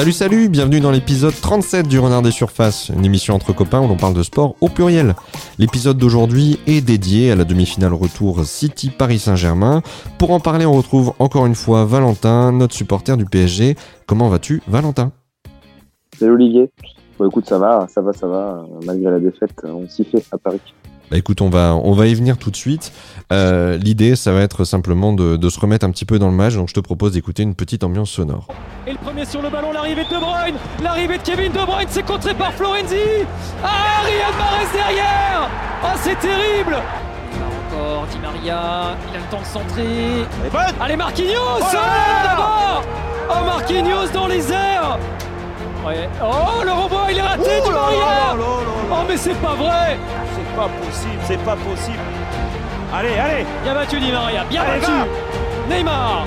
Salut salut, bienvenue dans l'épisode 37 du Renard des Surfaces, une émission entre copains où l'on parle de sport au pluriel. L'épisode d'aujourd'hui est dédié à la demi-finale retour City Paris Saint-Germain. Pour en parler, on retrouve encore une fois Valentin, notre supporter du PSG. Comment vas-tu, Valentin ? Salut Olivier. Bon, écoute, ça va, malgré la défaite, on s'y fait à Paris. Bah écoute, on va y venir tout de suite. L'idée, ça va être simplement de se remettre un petit peu dans le match. Donc je te propose d'écouter une petite ambiance sonore. Et le premier sur le ballon, l'arrivée de De Bruyne. L'arrivée de Kevin De Bruyne, c'est contré par Florenzi. Ah, Riyad Mahrez derrière. Ah, c'est terrible. Encore Di María, il a le temps de centrer. Allez, Marquinhos, d'abord. Oh, Marquinhos dans les airs. Ouais. Oh, le renvoi, il est raté, Di María. Oh, mais c'est pas vrai. C'est pas possible. Allez. Bien battu Di María, bien battu. Neymar.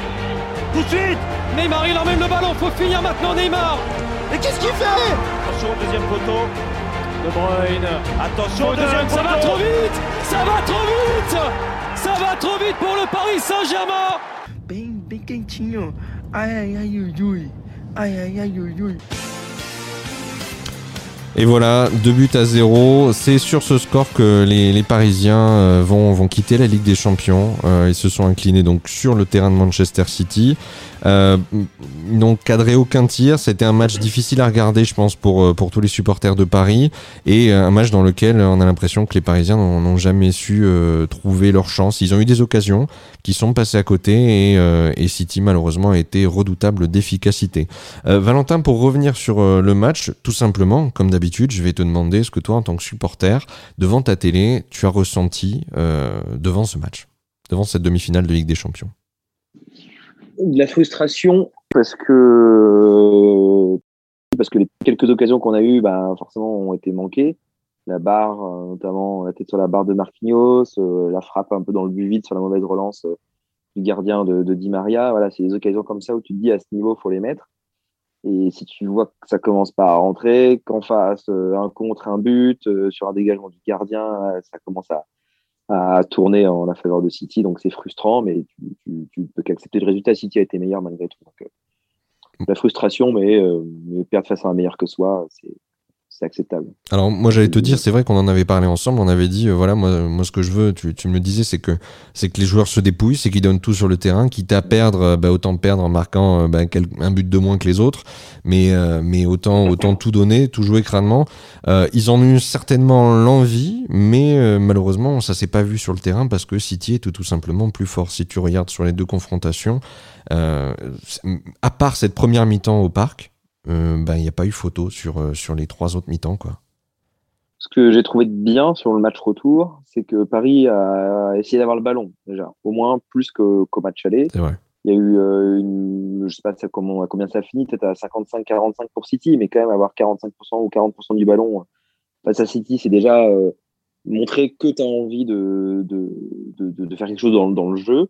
Tout de suite. Neymar, il emmène le ballon, faut finir maintenant Neymar. Et qu'est-ce qu'il fait ? Attention au deuxième poteau. De Bruyne. Attention au deuxième poteau. Ça va trop vite pour le Paris Saint-Germain. Bien quentinho. Aïe. Et voilà, 2-0, c'est sur ce score que les Parisiens vont quitter la Ligue des Champions. Ils se sont inclinés donc sur le terrain de Manchester City. Ils n'ont cadré aucun tir, c'était un match difficile à regarder je pense pour tous les supporters de Paris, et un match dans lequel on a l'impression que les Parisiens n'ont jamais su trouver leur chance. Ils ont eu des occasions qui sont passées à côté, et City malheureusement a été redoutable d'efficacité. Valentin, pour revenir sur le match, tout simplement, comme d'habitude, je vais te demander ce que toi en tant que supporter, devant ta télé, tu as ressenti devant ce match, devant cette demi-finale de Ligue des Champions. De la frustration parce que les quelques occasions qu'on a eues, forcément, ont été manquées. La barre, notamment la tête sur la barre de Marquinhos, la frappe un peu dans le but vide sur la mauvaise relance du gardien de Di María. Voilà, c'est des occasions comme ça où tu te dis à ce niveau, il faut les mettre. Et si tu vois que ça commence pas à rentrer, qu'en face, un contre, un but, sur un dégagement du gardien, ça commence à tourner en la faveur de City, donc c'est frustrant, mais tu peux qu'accepter le résultat. City a été meilleur malgré tout, donc la frustration, mais perdre face à un meilleur que soi, c'est acceptable. Alors moi j'allais te dire, c'est vrai qu'on en avait parlé ensemble, on avait dit voilà, moi ce que je veux, tu me le disais, c'est que les joueurs se dépouillent, c'est qu'ils donnent tout sur le terrain, quitte à perdre, autant perdre en marquant un but de moins que les autres, mais autant tout donner, tout jouer crânement. Ils en ont eu certainement l'envie, mais malheureusement ça s'est pas vu sur le terrain parce que City est tout simplement plus fort. Si tu regardes sur les deux confrontations, à part cette première mi-temps au parc, il n'y a pas eu photo sur les trois autres mi-temps, quoi. Ce que j'ai trouvé de bien sur le match retour, c'est que Paris a essayé d'avoir le ballon, déjà, au moins plus qu'au match aller. C'est vrai. Il y a eu, je ne sais pas à combien ça finit, peut-être à 55-45 pour City, mais quand même avoir 45% ou 40% du ballon face à City, c'est déjà montrer que tu as envie de faire quelque chose dans le jeu.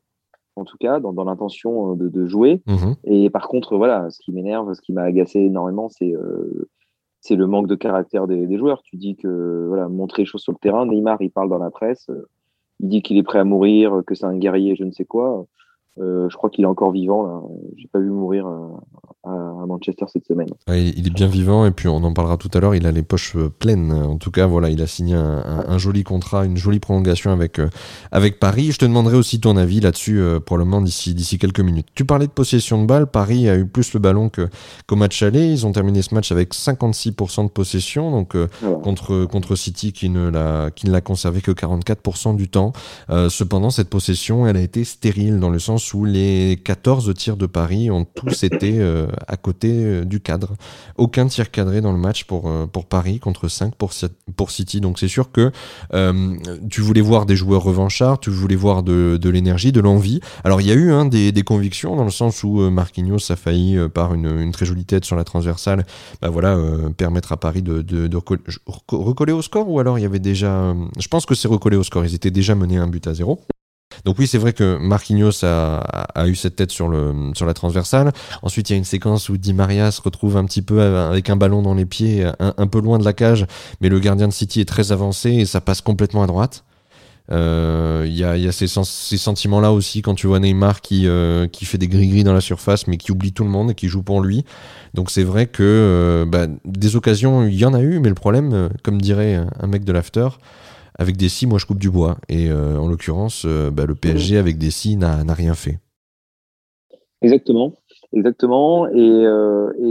En tout cas, dans l'intention de jouer. Mmh. Et par contre, voilà, ce qui m'énerve, ce qui m'a agacé énormément, c'est le manque de caractère des joueurs. Tu dis que, voilà, montrer les choses sur le terrain, Neymar, il parle dans la presse, il dit qu'il est prêt à mourir, que c'est un guerrier, je ne sais quoi. Je crois qu'il est encore vivant, là. J'ai pas vu mourir à Manchester cette semaine. Ouais, il est bien vivant, et puis on en parlera tout à l'heure, il a les poches pleines. En tout cas, voilà, il a signé un joli contrat, une jolie prolongation avec Paris. Je te demanderai aussi ton avis là-dessus probablement d'ici quelques minutes. Tu parlais de possession de balle, Paris a eu plus le ballon qu'au match aller. Ils ont terminé ce match avec 56% de possession, donc contre City qui ne l'a conservé que 44% du temps. Cependant, cette possession, elle a été stérile, dans le sens où les 14 tirs de Paris ont tous été à côté du cadre. Aucun tir cadré dans le match pour Paris, contre 5 pour City. Donc c'est sûr que tu voulais voir des joueurs revanchards, tu voulais voir de l'énergie, de l'envie. Alors il y a eu des convictions, dans le sens où Marquinhos a failli, par une très jolie tête sur la transversale, permettre à Paris de recoller au score, ou alors il y avait déjà... je pense que c'est recoller au score, ils étaient déjà menés 1-0. Donc oui, c'est vrai que Marquinhos a eu cette tête sur la transversale. Ensuite, il y a une séquence où Di María se retrouve un petit peu avec un ballon dans les pieds, un peu loin de la cage, mais le gardien de City est très avancé et ça passe complètement à droite. Il y a ces sentiments-là aussi quand tu vois Neymar qui fait des gris-gris dans la surface mais qui oublie tout le monde et qui joue pour lui. Donc c'est vrai que des occasions, il y en a eu, mais le problème, comme dirait un mec de l'after, avec des scies, moi je coupe du bois. Et en l'occurrence, le PSG avec des scies n'a rien fait. Exactement. Et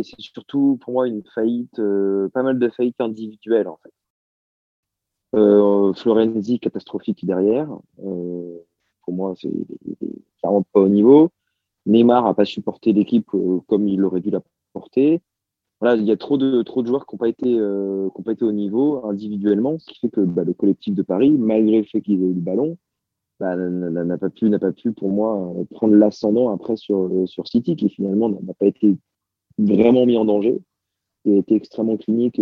c'est surtout pour moi une faillite, pas mal de faillites individuelles en fait. Florenzi catastrophique derrière, pour moi c'est clairement pas au niveau. Neymar a pas supporté l'équipe comme il aurait dû la porter. Voilà, il y a trop de joueurs qui ont pas été au niveau individuellement, ce qui fait que le collectif de Paris, malgré le fait qu'ils aient eu le ballon, n'a pas pu pour moi prendre l'ascendant après sur City, qui finalement n'a pas été vraiment mis en danger et a été extrêmement clinique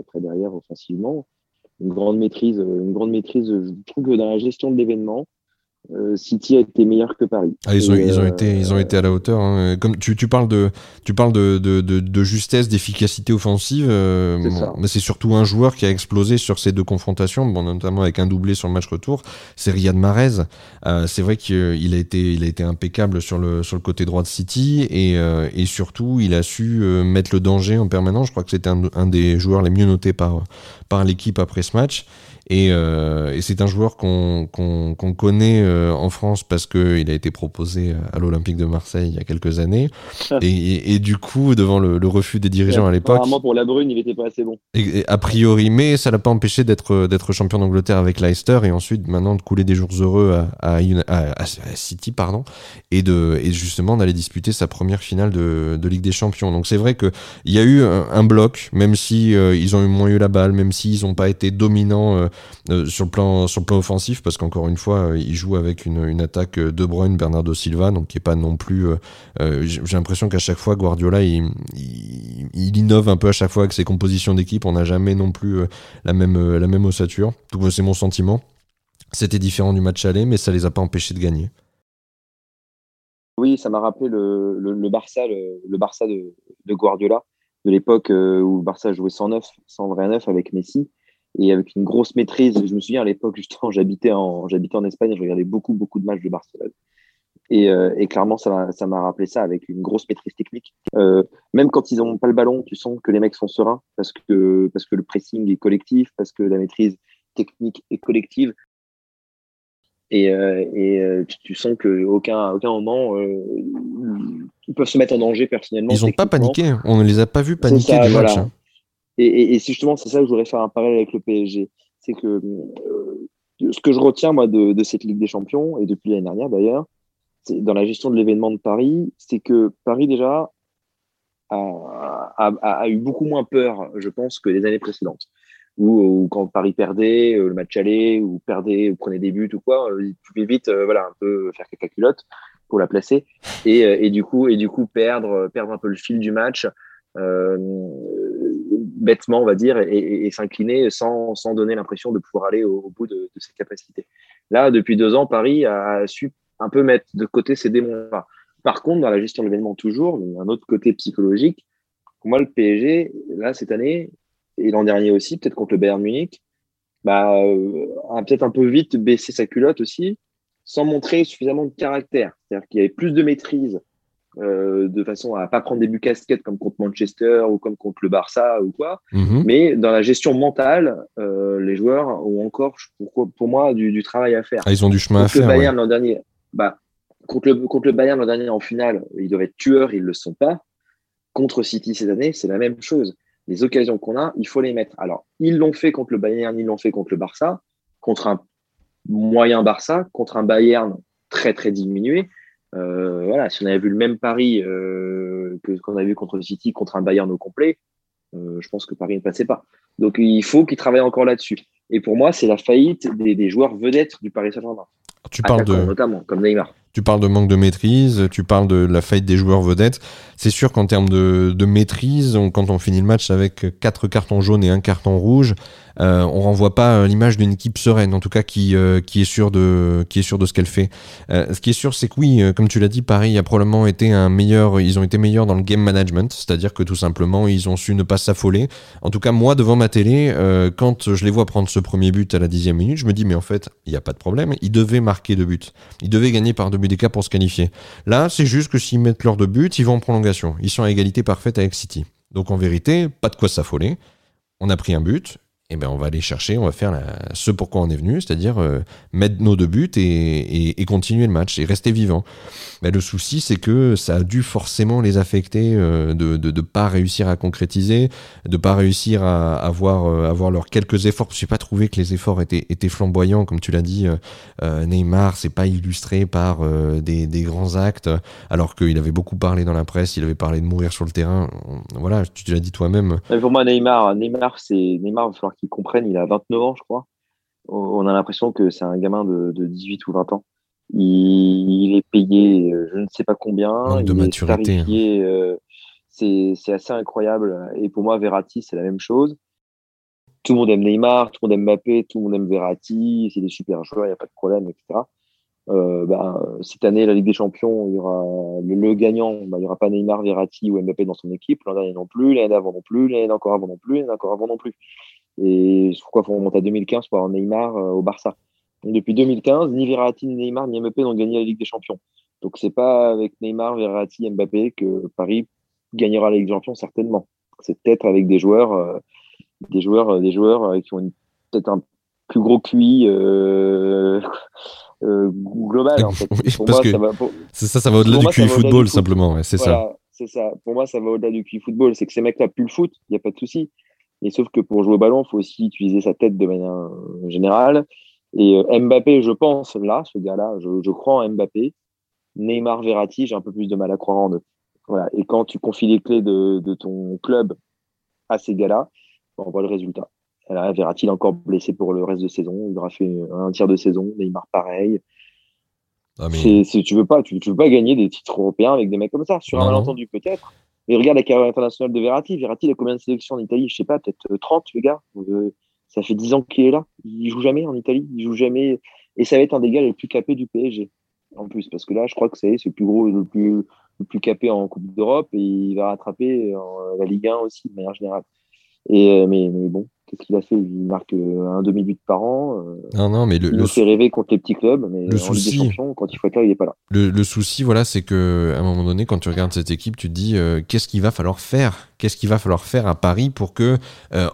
après derrière offensivement. Une grande maîtrise, je trouve que dans la gestion de l'événement, City a été meilleur que Paris. Ah, ils ont été à la hauteur. Hein. Comme tu parles de justesse, d'efficacité offensive, mais c'est surtout un joueur qui a explosé sur ces deux confrontations, notamment avec un doublé sur le match retour. C'est Riyad Mahrez. C'est vrai qu'il a été impeccable sur le côté droit de City et surtout il a su mettre le danger en permanence. Je crois que c'était un des joueurs les mieux notés par l'équipe après ce match. Et c'est un joueur qu'on connaît en France parce qu'il a été proposé à l'Olympique de Marseille il y a quelques années. Et du coup, devant le refus des dirigeants à l'époque... Apparemment, pour la Brune, il n'était pas assez bon. A priori, mais ça ne l'a pas empêché d'être champion d'Angleterre avec Leicester et ensuite, maintenant, de couler des jours heureux à City, et justement d'aller disputer sa première finale de Ligue des Champions. Donc c'est vrai qu'il y a eu un bloc, même si ils ont moins eu la balle, même s'ils n'ont pas été dominants... Sur le plan offensif, parce qu'encore une fois, il joue avec une attaque De Bruyne, Bernardo Silva, donc qui est pas non plus. J'ai l'impression qu'à chaque fois, Guardiola, il innove un peu à chaque fois avec ses compositions d'équipe. On n'a jamais non plus la même ossature. Donc, c'est mon sentiment. C'était différent du match aller, mais ça les a pas empêchés de gagner. Oui, ça m'a rappelé le Barça de Guardiola de l'époque où le Barça jouait sans vrai neuf avec Messi. Et avec une grosse maîtrise, je me souviens à l'époque, justement, j'habitais en Espagne, je regardais beaucoup de matchs de Barcelone. Et clairement, ça m'a rappelé ça, avec une grosse maîtrise technique. Même quand ils n'ont pas le ballon, tu sens que les mecs sont sereins, parce que le pressing est collectif, parce que la maîtrise technique est collective. Et tu sens qu'à aucun moment, ils peuvent se mettre en danger personnellement. Ils n'ont pas paniqué, on ne les a pas vus paniquer du match. Voilà. Et justement, c'est ça que je voudrais faire un parallèle avec le PSG. C'est que ce que je retiens, moi, de cette Ligue des Champions, et depuis l'année dernière d'ailleurs, c'est dans la gestion de l'événement de Paris, c'est que Paris, déjà, a eu beaucoup moins peur, je pense, que les années précédentes. Où quand Paris perdait, le match allait, ou prenait des buts ou quoi, il pouvait vite un peu faire caca culotte pour la placer. Et du coup perdre un peu le fil du match. Bêtement, on va dire, et s'incliner sans donner l'impression de pouvoir aller au bout de ses capacités. Là, depuis 2 ans, Paris a su un peu mettre de côté ces démons-là. Par contre, dans la gestion de l'événement, toujours, il y a un autre côté psychologique. Pour moi, le PSG, là, cette année, et l'an dernier aussi, peut-être contre le Bayern Munich, a peut-être un peu vite baissé sa culotte aussi, sans montrer suffisamment de caractère. C'est-à-dire qu'il y avait plus de maîtrise, de façon à pas prendre des buts casse-tête comme contre Manchester ou comme contre le Barça ou quoi, mais dans la gestion mentale, les joueurs ont encore, pour moi, du travail à faire. Ah, ils ont du chemin à faire. Bayern, ouais. L'an dernier, contre le Bayern l'an dernier en finale, ils doivent être tueurs, ils le sont pas. Contre City cette année, c'est la même chose. Les occasions qu'on a, il faut les mettre. Alors, ils l'ont fait contre le Bayern, ils l'ont fait contre le Barça, contre un moyen Barça, contre un Bayern très très diminué. Si on avait vu le même pari qu'on a vu contre City, contre un Bayern au complet, je pense que Paris ne passait pas. Donc il faut qu'ils travaillent encore là-dessus. Et pour moi, c'est la faillite des joueurs vedettes du Paris Saint-Germain. Tu parles notamment, comme Neymar. Tu parles de manque de maîtrise, tu parles de la faillite des joueurs vedettes. C'est sûr qu'en termes de maîtrise, quand on finit le match avec 4 cartons jaunes et 1 carton rouge, on renvoie pas l'image d'une équipe sereine, en tout cas qui est sûre de ce qu'elle fait. Ce qui est sûr, c'est que oui, comme tu l'as dit, Paris a probablement été ils ont été meilleurs dans le game management, c'est-à-dire que tout simplement, ils ont su ne pas s'affoler. En tout cas, moi, devant ma télé, quand je les vois prendre ce premier but à la 10e minute, je me dis, mais en fait, il n'y a pas de problème, ils devaient marquer 2 buts. Ils devaient gagner par 2 buts d'écart pour se qualifier. Là, c'est juste que s'ils mettent leurs 2 buts, ils vont en prolongation. Ils sont à égalité parfaite avec City. Donc en vérité, pas de quoi s'affoler. On a pris 1 but, et ben on va aller chercher, on va faire ce pourquoi on est venu, c'est-à-dire mettre nos 2 buts et continuer le match et rester vivant. Mais le souci, c'est que ça a dû forcément les affecter de pas réussir à concrétiser, de pas réussir à avoir leurs quelques efforts. Je n'ai pas trouvé que les efforts étaient flamboyants, comme tu l'as dit. Neymar, c'est pas illustré par des grands actes, alors qu'il avait beaucoup parlé dans la presse, il avait parlé de mourir sur le terrain. Voilà, tu l'as dit toi-même. Mais pour moi, Neymar, il va falloir qu'il comprenne, il a 29 ans, je crois. On a l'impression que c'est un gamin de 18 ou 20 ans. Il est payé je ne sais pas combien, manque de maturité. Est tarifié, c'est assez incroyable, et pour moi Verratti c'est la même chose. Tout le monde aime Neymar, tout le monde aime Mbappé, tout le monde aime Verratti, c'est des super joueurs, il n'y a pas de problème, etc. Cette année la Ligue des Champions, il y aura le gagnant, il n'y aura pas Neymar, Verratti ou Mbappé dans son équipe, l'an dernier non plus, l'année d'avant non plus, l'année encore avant non plus, l'année encore avant non plus, et pourquoi faut remonter à 2015 pour avoir Neymar au Barça. Donc, depuis 2015, ni Verratti, ni Neymar, ni Mbappé n'ont gagné la Ligue des Champions. Donc, c'est pas avec Neymar, Verratti, Mbappé que Paris gagnera la Ligue des Champions, certainement. C'est peut-être avec des joueurs qui ont peut-être un plus gros QI global. En fait. Oui, parce que ça va au-delà du QI football, simplement. Ouais, c'est ça. Pour moi, ça va au-delà du QI football. C'est que ces mecs-là puent le foot, il n'y a pas de souci. Mais sauf que pour jouer au ballon, il faut aussi utiliser sa tête de manière générale. Et Mbappé, je pense, là, ce gars-là, je crois en Mbappé. Neymar, Verratti, j'ai un peu plus de mal à croire en eux. Voilà. Et quand tu confies les clés de ton club à ces gars-là, on voit le résultat. Alors, Verratti, il est encore blessé pour le reste de saison. Il aura fait un tiers de saison. Neymar, pareil. Ah, mais... tu veux pas gagner des titres européens avec des mecs comme ça. Sur un malentendu, peut-être. Mais regarde la carrière internationale de Verratti. Verratti, il a combien de sélections en Italie ? Je sais pas, peut-être 30, les gars. Ça fait 10 ans qu'il est là. Il joue jamais en Italie. Il joue jamais. Et ça va être un des gars les plus capés du PSG. En plus, parce que là, je crois que c'est le plus gros, le plus capé en Coupe d'Europe, et il va rattraper la Ligue 1 aussi, de manière générale. Et, mais bon, qu'est-ce qu'il a fait ? Il marque un demi-but par an. Non, mais il nous fait rêver contre les petits clubs, mais en Ligue des Champions, quand il faut être là, il n'est pas là. Le souci, voilà, c'est qu'à un moment donné, quand tu regardes cette équipe, tu te dis qu'est-ce qu'il va falloir faire ? Qu'est-ce qu'il va falloir faire à Paris pour que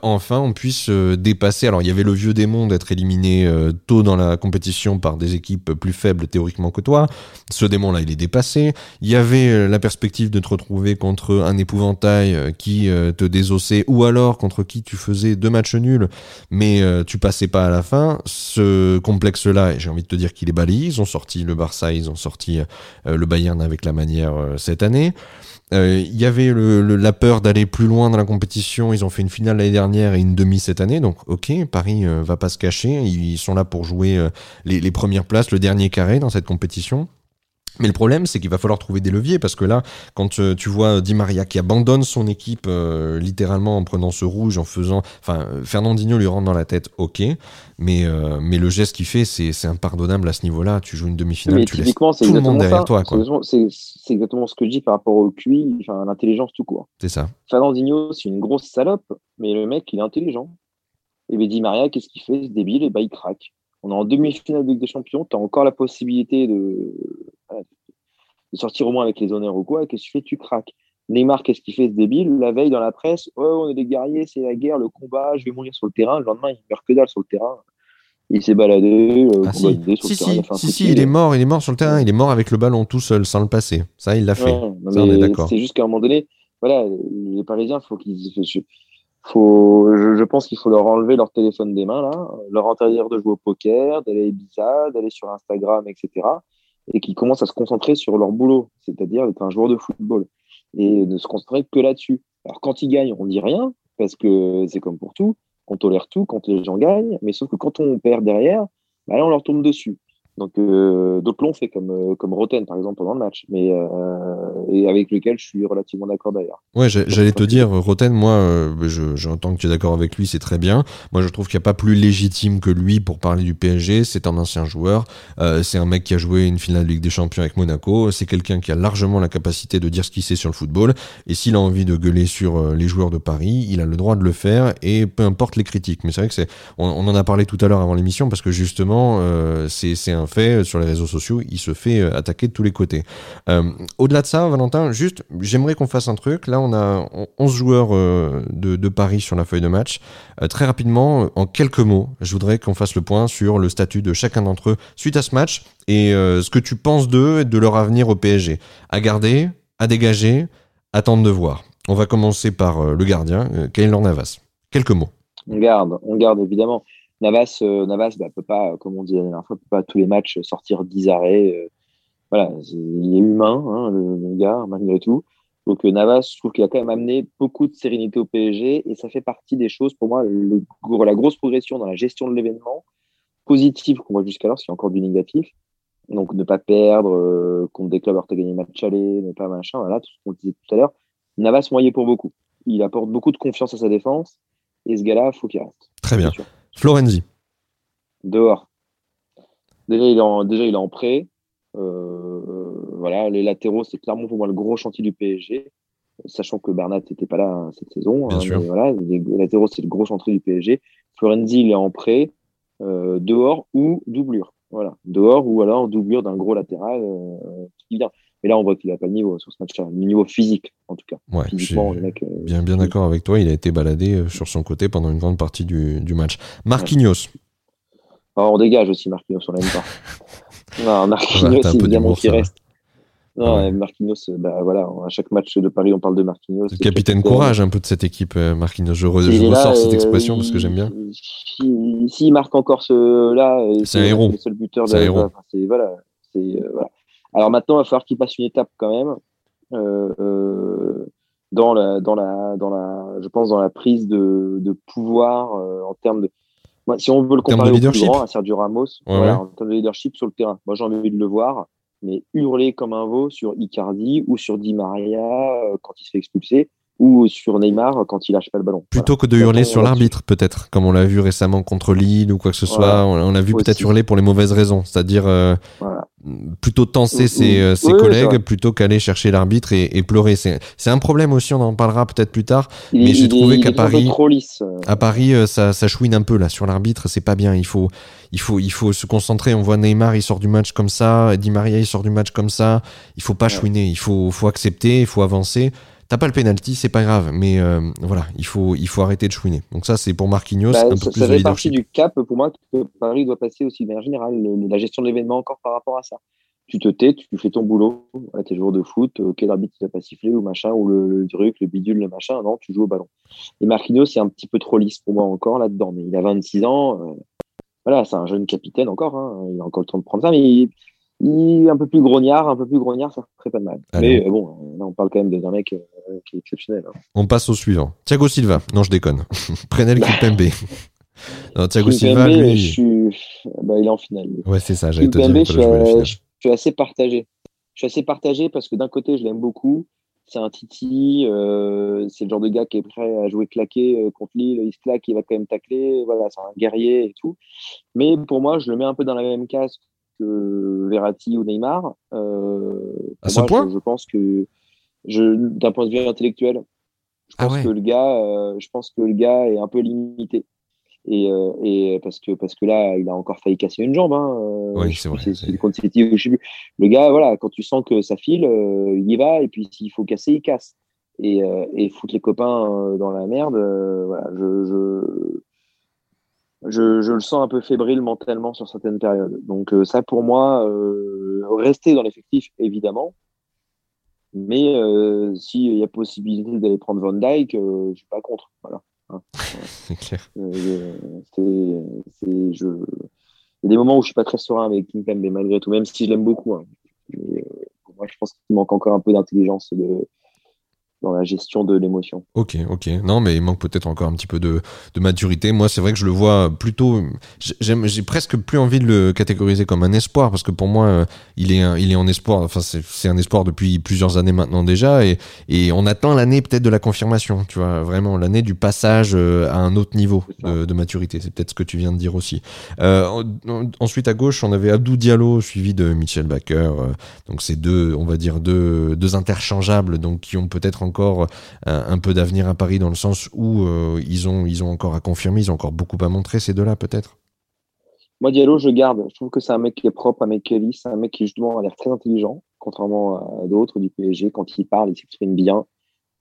enfin on puisse dépasser. Alors il y avait le vieux démon d'être éliminé tôt dans la compétition par des équipes plus faibles théoriquement que toi. Ce démon-là, il est dépassé. Il y avait la perspective de te retrouver contre un épouvantail qui te désossait, ou alors contre qui tu faisais 2 matchs nuls, mais tu passais pas à la fin. Ce complexe-là, j'ai envie de te dire qu'il est balayé. Ils ont sorti le Barça, ils ont sorti le Bayern avec la manière cette année. Il y avait la peur d'aller plus loin dans la compétition. Ils ont fait une finale l'année dernière et une demi cette année. Donc, ok, Paris va pas se cacher. Ils sont là pour jouer les premières places, le dernier carré dans cette compétition. Mais le problème, c'est qu'il va falloir trouver des leviers, parce que là, quand tu vois Di María qui abandonne son équipe littéralement en prenant ce rouge, Fernandinho lui rentre dans la tête, ok, mais le geste qu'il fait, c'est impardonnable à ce niveau-là. Tu joues une demi-finale, mais tu laisses tout le monde derrière toi. Quoi. C'est exactement ce que je dis par rapport au QI, à l'intelligence tout court. C'est ça. Fernandinho, c'est une grosse salope, mais le mec, il est intelligent. Et Di María, qu'est-ce qu'il fait, ce débile ? Et il craque. On est en demi-finale de Ligue des Champions, tu as encore la possibilité de sortir au moins avec les honneurs ou quoi, qu'est-ce que tu fais ? Tu craques. Neymar, qu'est-ce qu'il fait, ce débile ? La veille, dans la presse, on est des guerriers, c'est la guerre, le combat, je vais mourir sur le terrain. Le lendemain, il meurt que dalle sur le terrain. Il s'est baladé, il est mort sur le terrain, il est mort avec le ballon tout seul, sans le passer. Ça, il l'a fait. Ça, on est d'accord. C'est juste qu'à un moment donné, voilà, les Parisiens, il faut qu'ils... Je pense qu'il faut leur enlever leur téléphone des mains, là, leur interdire de jouer au poker, d'aller à Ibiza, d'aller sur Instagram, etc. Et qu'ils commencent à se concentrer sur leur boulot, c'est-à-dire être un joueur de football, et ne se concentrer que là-dessus. Alors, quand ils gagnent, on ne dit rien, parce que c'est comme pour tout, on tolère tout quand les gens gagnent, mais sauf que quand on perd derrière, bah là, on leur tombe dessus. Donc d'autres l'ont fait comme Rothen par exemple pendant le match, mais et avec lequel je suis relativement d'accord d'ailleurs. Ouais, j'allais te dire Rothen, moi j'entends que tu es d'accord avec lui, c'est très bien. Moi je trouve qu'il n'y a pas plus légitime que lui pour parler du PSG. C'est un ancien joueur, c'est un mec qui a joué une finale de Ligue des Champions avec Monaco, c'est quelqu'un qui a largement la capacité de dire ce qu'il sait sur le football, et s'il a envie de gueuler sur les joueurs de Paris, il a le droit de le faire et peu importe les critiques. Mais c'est vrai que on en a parlé tout à l'heure avant l'émission, parce que justement c'est un fait sur les réseaux sociaux, il se fait attaquer de tous les côtés. Au-delà de ça, Valentin, juste, j'aimerais qu'on fasse un truc. Là, on a 11 joueurs de Paris sur la feuille de match. Très rapidement, en quelques mots, je voudrais qu'on fasse le point sur le statut de chacun d'entre eux suite à ce match et ce que tu penses d'eux et de leur avenir au PSG. À garder, à dégager, attendre de voir. On va commencer par le gardien, Keylor Navas. Quelques mots. On garde évidemment. Navas peut pas, comme on dit la dernière fois, peut pas tous les matchs sortir 10 arrêts. Voilà, il est humain, hein, le gars, malgré tout. Donc Navas, je trouve qu'il a quand même amené beaucoup de sérénité au PSG, et ça fait partie des choses, pour moi, la grosse progression dans la gestion de l'événement, positive qu'on voit jusqu'alors, parce qu'il y a encore du négatif. Donc ne pas perdre contre des clubs, alors t'as gagné le match aller, ne pas machin, voilà, tout ce qu'on disait tout à l'heure. Navas moyen pour beaucoup. Il apporte beaucoup de confiance à sa défense, et ce gars-là, il faut qu'il reste. Très bien. Florenzi. Dehors. Déjà, il est en prêt. Voilà, les latéraux, c'est clairement pour moi le gros chantier du PSG. Sachant que Bernat n'était pas là cette saison. Bien sûr. Mais voilà, les latéraux, c'est le gros chantier du PSG. Florenzi, il est en prêt. Dehors ou doublure. Voilà. Dehors ou alors doublure d'un gros latéral qui vient. Mais là, on voit qu'il n'a pas le niveau sur ce match-là, le niveau physique, en tout cas. Ouais, je suis bien d'accord avec toi. Il a été baladé sur son côté pendant une grande partie du match. Marquinhos. Alors, on dégage aussi Marquinhos, on l'aime pas. Non, Marquinhos, c'est évidemment qui reste. Non, ouais. Marquinhos, voilà, à chaque match de Paris, on parle de Marquinhos. Le capitaine courage un peu de cette équipe, Marquinhos. Je ressors cette expression parce que j'aime bien. S'il marque encore là, c'est un héros. C'est le seul buteur de l'Europe. Voilà. Alors maintenant, il va falloir qu'il passe une étape quand même dans la prise de pouvoir en termes de, si on veut le comparer au plus grand, à Sergio Ramos, voilà, en termes de leadership sur le terrain. Moi, j'ai envie de le voir, mais hurler comme un veau sur Icardi ou sur Di María quand il se fait expulser, ou sur Neymar quand il lâche pas le ballon. Plutôt que de hurler sur l'arbitre, peut-être, comme on l'a vu récemment contre Lille ou quoi que ce soit, on l'a vu peut-être hurler pour les mauvaises raisons, c'est-à-dire plutôt tenser ses collègues plutôt qu'aller chercher l'arbitre et pleurer. C'est un problème aussi, on en parlera peut-être plus tard, mais j'ai trouvé qu'à Paris, ça chouine un peu là, sur l'arbitre, c'est pas bien, il faut se concentrer. On voit Neymar, il sort du match comme ça, Di María, il sort du match comme ça, il faut pas chouiner, il faut accepter, il faut avancer. T'as pas le penalty, c'est pas grave, mais voilà, il faut arrêter de chouiner. Donc ça, c'est pour Marquinhos, un peu plus de leadership. Ça fait partie du cap pour moi que Paris doit passer aussi de manière générale, la gestion de l'événement encore par rapport à ça. Tu te tais, tu fais ton boulot, voilà, t'es joueur de foot, quel arbitre t'a pas sifflé ou machin, ou le truc, le bidule, le machin, non, tu joues au ballon. Et Marquinhos, c'est un petit peu trop lisse pour moi encore là-dedans, mais il a 26 ans, voilà, c'est un jeune capitaine encore, hein, il a encore le temps de prendre ça, mais un peu plus grognard, ça ferait pas de mal. Allez. Mais bon, là on parle quand même d'un mec qui est exceptionnel. Hein. On passe au suivant. Thiago Silva. Non, je déconne. Presnel Kimpembe. Non, Thiago Silva, lui... il est en finale. Ouais, c'est ça, j'allais te dire. Je suis assez partagé. Parce que d'un côté, je l'aime beaucoup. C'est un Titi, c'est le genre de gars qui est prêt à jouer claqué contre Lille, il se claque, il va quand même tacler. Voilà, c'est un guerrier et tout. Mais pour moi, je le mets un peu dans la même case que Verratti ou Neymar. À ce point, je pense que d'un point de vue intellectuel, je pense que le gars est un peu limité. Et parce que là, il a encore failli casser une jambe. Hein. Oui, c'est vrai. C'est contre City, je sais plus. Le gars, voilà, quand tu sens que ça file, il y va. Et puis s'il faut casser, il casse. Et foutre les copains dans la merde. Voilà, Je le sens un peu fébrile mentalement sur certaines périodes. Donc ça, pour moi, rester dans l'effectif, évidemment. Mais s'il y a possibilité d'aller prendre Van Dijk, je ne suis pas contre. Voilà. Hein. C'est clair. Il y a des moments où je ne suis pas très serein avec Kimpembe, mais malgré tout, même si je l'aime beaucoup. Hein. Mais, pour moi, je pense qu'il manque encore un peu d'intelligence dans la gestion de l'émotion. Ok. Non, mais il manque peut-être encore un petit peu de maturité. Moi, c'est vrai que je le vois plutôt... J'ai presque plus envie de le catégoriser comme un espoir, parce que pour moi, il est en espoir. Enfin, c'est un espoir depuis plusieurs années maintenant déjà, et on attend l'année peut-être de la confirmation, tu vois, vraiment, l'année du passage à un autre niveau de maturité. C'est peut-être ce que tu viens de dire aussi. Ensuite, à gauche, on avait Abdou Diallo, suivi de Mitchel Bakker. Donc, c'est deux interchangeables, donc, qui ont peut-être encore un peu d'avenir à Paris, dans le sens où ils ont encore à confirmer, ils ont encore beaucoup à montrer, ces deux-là peut-être. Moi, Diallo, je garde. Je trouve que c'est un mec qui est propre, un mec qui est lisse, un mec qui justement a l'air très intelligent, contrairement à d'autres du PSG. Quand il parle, il s'exprime bien,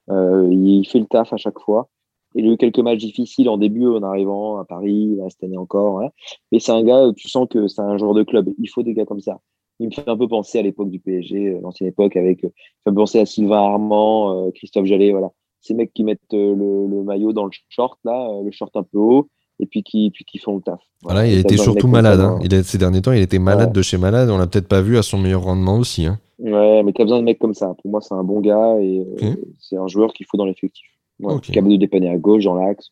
il fait le taf à chaque fois. Il a eu quelques matchs difficiles en début, en arrivant à Paris, là, cette année encore. Hein. Mais c'est un gars, tu sens que c'est un joueur de club. Il faut des gars comme ça. Il me fait un peu penser à l'époque du PSG, l'ancienne époque, avec, il me fait penser à Sylvain Armand, Christophe Jallet, voilà. Ces mecs qui mettent le maillot dans le short, là, le short un peu haut, et puis qui font le taf. Voilà, il a été surtout malade. Hein. Ces derniers temps, il était malade de chez malade. On l'a peut-être pas vu à son meilleur rendement aussi. Hein. Ouais, mais t'as besoin de mecs comme ça. Pour moi, c'est un bon gars et c'est un joueur qu'il faut dans l'effectif. Ouais, okay. Capable de dépanner à gauche, dans l'axe.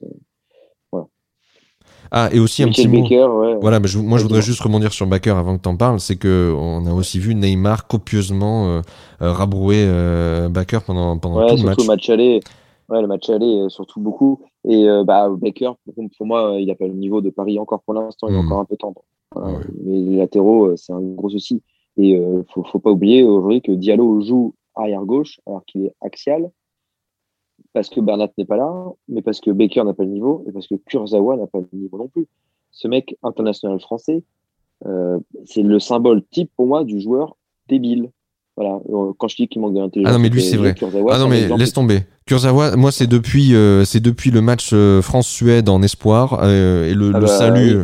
Ah, et aussi Michel un petit Bakker, mot. Ouais. Voilà, mais je voudrais juste rebondir sur Bakker avant que t'en parles. C'est que on a aussi vu Neymar copieusement rabrouer Bakker pendant tout le match. Le match aller, surtout beaucoup. Et Bakker, pour moi, il n'a pas le niveau de Paris encore pour l'instant. Il est encore un peu tendre. Voilà. Ah, oui. Les latéraux, c'est un gros souci. Et faut pas oublier aujourd'hui que Diallo joue arrière gauche alors qu'il est axial. Parce que Bernat n'est pas là, mais parce que Bakker n'a pas le niveau et parce que Kurzawa n'a pas le niveau non plus. Ce mec international français, c'est le symbole type pour moi du joueur débile. Voilà, quand je dis qu'il manque d'intelligence. Ah non, mais lui, c'est vrai. Kurzawa, ah non, mais laisse tomber. Kurzawa, moi, c'est depuis le match France-Suède en espoir et salut.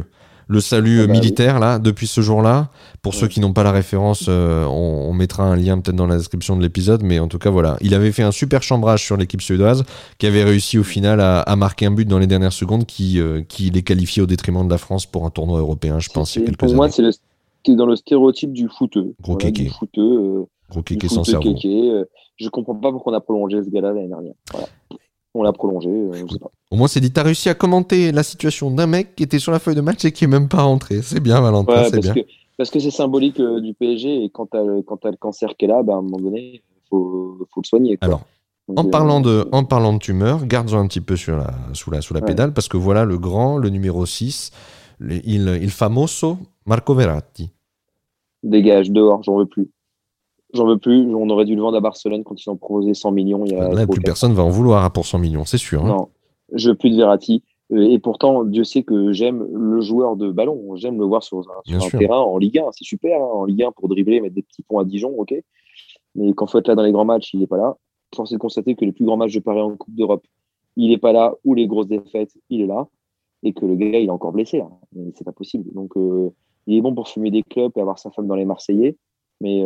Le salut militaire, là, depuis ce jour-là. Pour ceux qui n'ont pas la référence, on mettra un lien peut-être dans la description de l'épisode, mais en tout cas, voilà. Il avait fait un super chambrage sur l'équipe suédoise, qui avait réussi au final à marquer un but dans les dernières secondes, qui les qualifiait au détriment de la France pour un tournoi européen, je pense, il y a quelques années. Pour moi, c'est dans le stéréotype du footeux. Gros kéké sans cerveau. Je comprends pas pourquoi on a prolongé ce gars-là l'année dernière. Voilà. On l'a prolongé, je sais pas. Au moins, c'est dit, t'as réussi à commenter la situation d'un mec qui était sur la feuille de match et qui est même pas rentré. C'est bien, Valentin, ouais, c'est bien. Parce que c'est symbolique du PSG, et quand t'as le cancer qui est là, bah, à un moment donné, faut le soigner, quoi. Alors, en parlant de tumeur, garde-en un petit peu sous la pédale, parce que voilà le grand, le numéro 6, il famoso Marco Verratti. Dégage, dehors, j'en veux plus, on aurait dû le vendre à Barcelone quand ils ont proposé 100 millions. Plus personne va en vouloir pour 100 millions, c'est sûr. Hein. Non, je veux plus de Verratti. Et pourtant, Dieu sait que j'aime le joueur de ballon. J'aime le voir sur un terrain en Ligue 1. C'est super, hein, en Ligue 1 pour dribbler, mettre des petits ponts à Dijon, ok. Mais quand il faut être là dans les grands matchs, il n'est pas là. Force est de constater que les plus grands matchs de Paris en Coupe d'Europe, il n'est pas là, ou les grosses défaites, il est là. Et que le gars, il est encore blessé, là. Mais c'est pas possible. Donc, il est bon pour fumer des clubs et avoir sa femme dans les Marseillais. Mais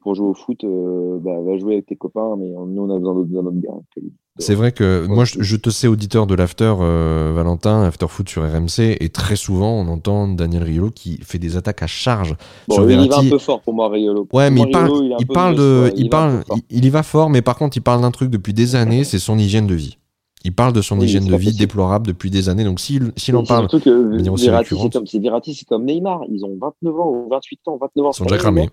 pour jouer au foot, va jouer avec tes copains, mais nous on a besoin d'un autre gars. C'est vrai que moi je te sais auditeur de l'After, Valentin, After Foot sur RMC, et très souvent on entend Daniel Riolo qui fait des attaques à charge sur Verratti. Il va un peu fort pour moi, Riolo. Ouais, mais il y va fort, mais par contre il parle d'un truc depuis des années, c'est son hygiène de vie. Il parle de son hygiène de vie déplorable depuis des années. Donc, s'il en parle, surtout que Verratti, c'est comme Neymar. Ils ont 29 ans ou 28 ans, 29 ans. Ils sont déjà cramés.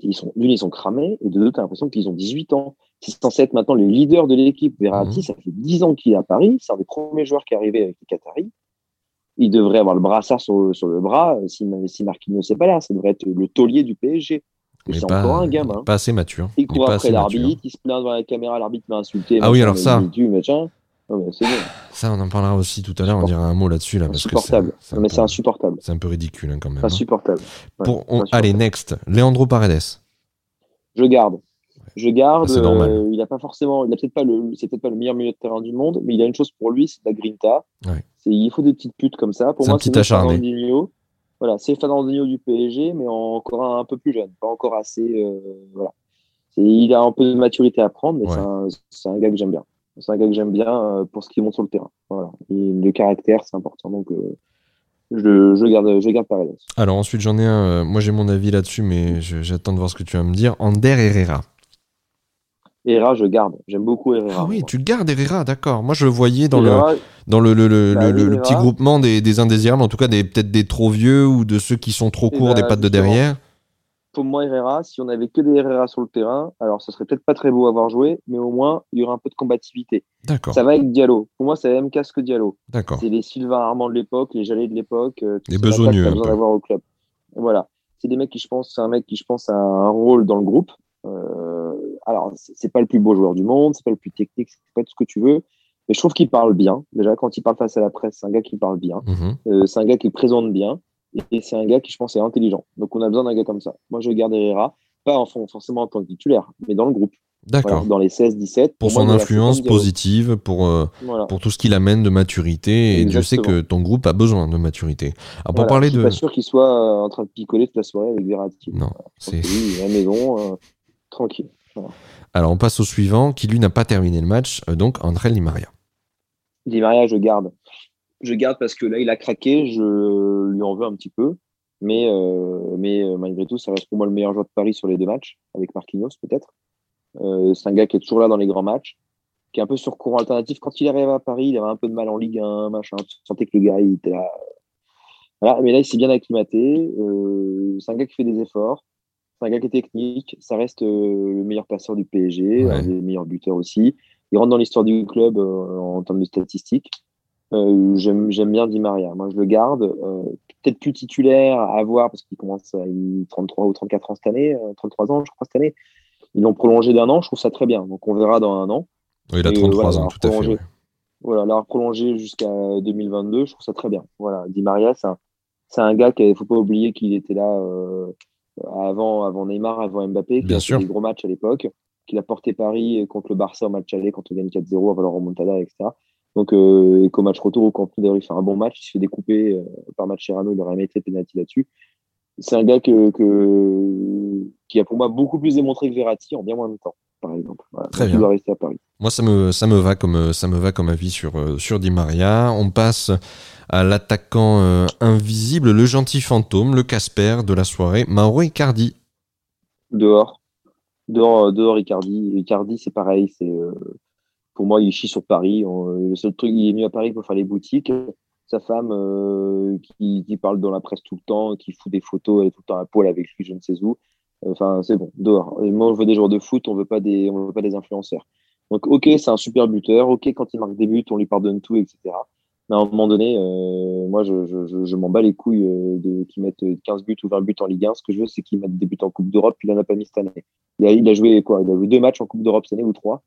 Ils sont cramés, et de deux, t'as l'impression qu'ils ont 18 ans. C'est censé être maintenant le leader de l'équipe. Verratti, ça fait 10 ans qu'il est à Paris. C'est un des premiers joueurs qui est arrivé avec les Qataris. Il devrait avoir le brassard sur le bras. Si Marquinhos n'est pas là, ça devrait être le taulier du PSG. Mais c'est encore un gamin. Pas assez mature. Il court après l'arbitre, il se plaint devant la caméra, l'arbitre m'a insulté. Ah oui, alors ça. C'est bon. Ça, on en parlera aussi tout à l'heure. On dira un mot là-dessus, là, parce que c'est insupportable. C'est un peu ridicule, hein, quand même. Insupportable. Ouais, allez, next. Leandro Paredes. Je garde. Ah, c'est normal. C'est peut-être pas le meilleur milieu de terrain du monde, mais il a une chose pour lui, c'est la grinta. Ouais. Il faut des petites putes comme ça. Pour moi, c'est Fernandinho. Voilà, c'est Fernandinho du PSG, mais encore un peu plus jeune, pas encore assez. Voilà. Il a un peu de maturité à prendre, mais c'est un gars que j'aime bien. C'est un gars que j'aime bien pour ce qu'il monte sur le terrain. Voilà. Et le caractère, c'est important. Donc, je garde Paredes. Alors, ensuite, j'en ai un. Moi, j'ai mon avis là-dessus, mais j'attends de voir ce que tu vas me dire. Ander Herrera. Herrera, je garde. J'aime beaucoup Herrera. Ah oui, moi. Tu gardes Herrera, d'accord. Moi, je le voyais dans Herrera, le petit groupement des indésirables, en tout cas peut-être des trop vieux ou de ceux qui sont trop courts, des pattes de derrière. Pour moi, Herrera, si on n'avait que des Herrera sur le terrain, alors ce serait peut-être pas très beau à avoir joué, mais au moins, il y aura un peu de combativité. D'accord. Ça va avec Diallo. Pour moi, c'est la même casse que Diallo. D'accord. C'est les Sylvain Armand de l'époque, les Jallet de l'époque. Les besogneux. Besoin d'avoir au club. Voilà. C'est des mecs qui, je pense, a un rôle dans le groupe. Alors, c'est pas le plus beau joueur du monde, c'est pas le plus technique, c'est pas tout ce que tu veux, mais je trouve qu'il parle bien. Déjà, quand il parle face à la presse, c'est un gars qui parle bien. C'est un gars qui présente bien. Et c'est un gars qui, je pense, est intelligent. Donc, on a besoin d'un gars comme ça. Moi, je garde Herrera, pas forcément en tant que titulaire, mais dans le groupe. D'accord. Voilà, dans les 16-17. Pour son influence positive, pour tout ce qu'il amène de maturité. Exactement. Et Dieu sait que ton groupe a besoin de maturité. Alors, pour parler de... Je ne suis pas sûr qu'il soit en train de picoler toute la soirée avec Verratti. Non. Voilà. C'est... Lui, à la maison, tranquille. Voilà. Alors, on passe au suivant, qui, lui, n'a pas terminé le match, donc Ángel Di María. Di María, je garde. Je garde parce que là, il a craqué, je lui en veux un petit peu. Mais malgré tout, ça reste pour moi le meilleur joueur de Paris sur les deux matchs, avec Marquinhos peut-être. C'est un gars qui est toujours là dans les grands matchs, qui est un peu sur courant alternatif. Quand il arrive à Paris, il avait un peu de mal en Ligue 1, machin. Tu sentais que le gars, il était là. Voilà. Mais là, il s'est bien acclimaté. C'est un gars qui fait des efforts. C'est un gars qui est technique. Ça reste le meilleur passeur du PSG, un des meilleurs buteurs aussi. Il rentre dans l'histoire du club en termes de statistiques. J'aime bien Di María. Moi, je le garde. Peut-être plus titulaire à voir parce qu'il commence à 33 ou 34 ans cette année. 33 ans, je crois, cette année. Ils l'ont prolongé d'un an. Je trouve ça très bien. Donc, on verra dans un an. Oui, il a 33 ans, tout à fait. Oui. Voilà, l'avoir prolongé jusqu'à 2022, je trouve ça très bien. Voilà, Di María, c'est un gars qu'il ne faut pas oublier qu'il était là avant Neymar, avant Mbappé, qui a fait des gros matchs à l'époque, qu'il a porté Paris contre le Barça au match aller quand on gagne 4-0 avant la remontada, etc. Donc, et qu'au match retour, quand d'ailleurs il fait un bon match, il se fait découper par Mascherano, il aurait aimé être pénalty là-dessus. C'est un gars qui a pour moi beaucoup plus démontré que Verratti en bien moins de temps, par exemple. Voilà. Très bien. Il doit rester à Paris. Moi, ça me va comme avis sur Di María. On passe à l'attaquant invisible, le gentil fantôme, le Casper de la soirée, Mauro Icardi. Dehors Icardi. Icardi, c'est pareil, c'est... Pour moi, il chie sur Paris. Le seul truc, il est mieux à Paris pour faire les boutiques. Sa femme qui parle dans la presse tout le temps, qui fout des photos, elle est tout le temps à poil avec lui, je ne sais où. Enfin, c'est bon, dehors. Et moi, on veut des joueurs de foot, on veut pas des influenceurs. Donc, ok, c'est un super buteur. Ok, quand il marque des buts, on lui pardonne tout, etc. Mais à un moment donné, moi, je m'en bats les couilles qu'ils mettent 15 buts ou 20 buts en Ligue 1. Ce que je veux, c'est qu'ils mettent des buts en Coupe d'Europe. Puis il n'en a pas mis cette année. Il a joué quoi ? Il a joué 2 matchs en Coupe d'Europe cette année ou 3.